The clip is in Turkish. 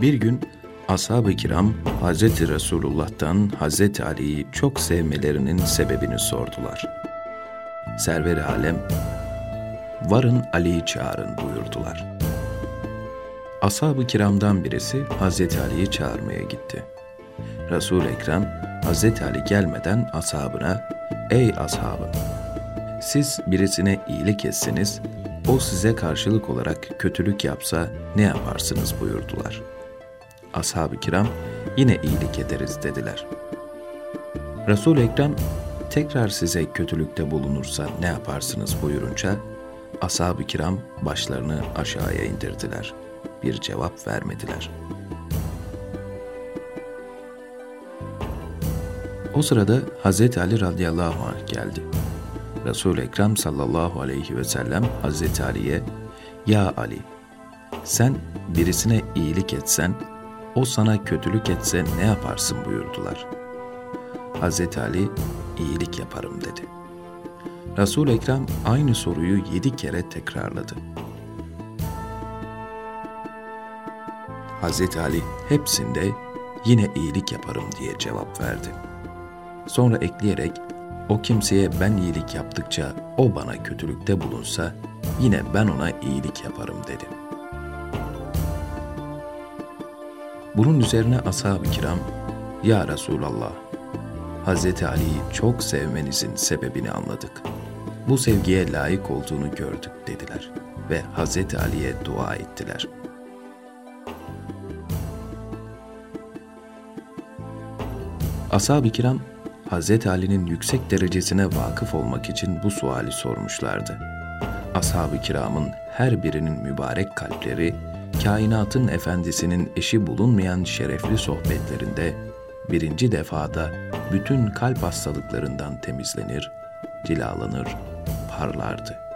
Bir gün ashab-ı kiram Hazreti Resulullah'tan Hazreti Ali'yi çok sevmelerinin sebebini sordular. Server-i alem, "Varın Ali'yi çağırın" buyurdular. Ashab-ı kiramdan birisi Hazreti Ali'yi çağırmaya gitti. Resul-i Ekrem Hazreti Ali gelmeden ashabına, "Ey ashabım, siz birisine iyilik etsiniz, o size karşılık olarak kötülük yapsa ne yaparsınız?" buyurdular. Ashab-ı kiram, "Yine iyilik ederiz" dediler. Resul-i Ekrem, "Tekrar size kötülükte bulunursa ne yaparsınız?" buyurunca, ashab-ı kiram başlarını aşağıya indirdiler. Bir cevap vermediler. O sırada Hazreti Ali radıyallahu anh geldi. Resul-i Ekrem sallallahu aleyhi ve sellem Hazreti Ali'ye, "Ya Ali, sen birisine iyilik etsen, o sana kötülük etse ne yaparsın?" buyurdular. Hazreti Ali, "İyilik yaparım" dedi. Resul-i Ekrem aynı soruyu 7 kere tekrarladı. Hazreti Ali hepsinde "Yine iyilik yaparım" diye cevap verdi. Sonra ekleyerek, "O kimseye ben iyilik yaptıkça o bana kötülükte bulunsa yine ben ona iyilik yaparım" dedi. Bunun üzerine ashab-ı kiram, "Ya Rasûlallah, Hazreti Ali'yi çok sevmenizin sebebini anladık. Bu sevgiye layık olduğunu gördük" dediler ve Hazreti Ali'ye dua ettiler. Ashab-ı kiram, Hazreti Ali'nin yüksek derecesine vakıf olmak için bu suali sormuşlardı. Ashab-ı kiramın her birinin mübarek kalpleri, kainatın efendisinin eşi bulunmayan şerefli sohbetlerinde, birinci defada bütün kalp hastalıklarından temizlenir, cilalanır, parlardı.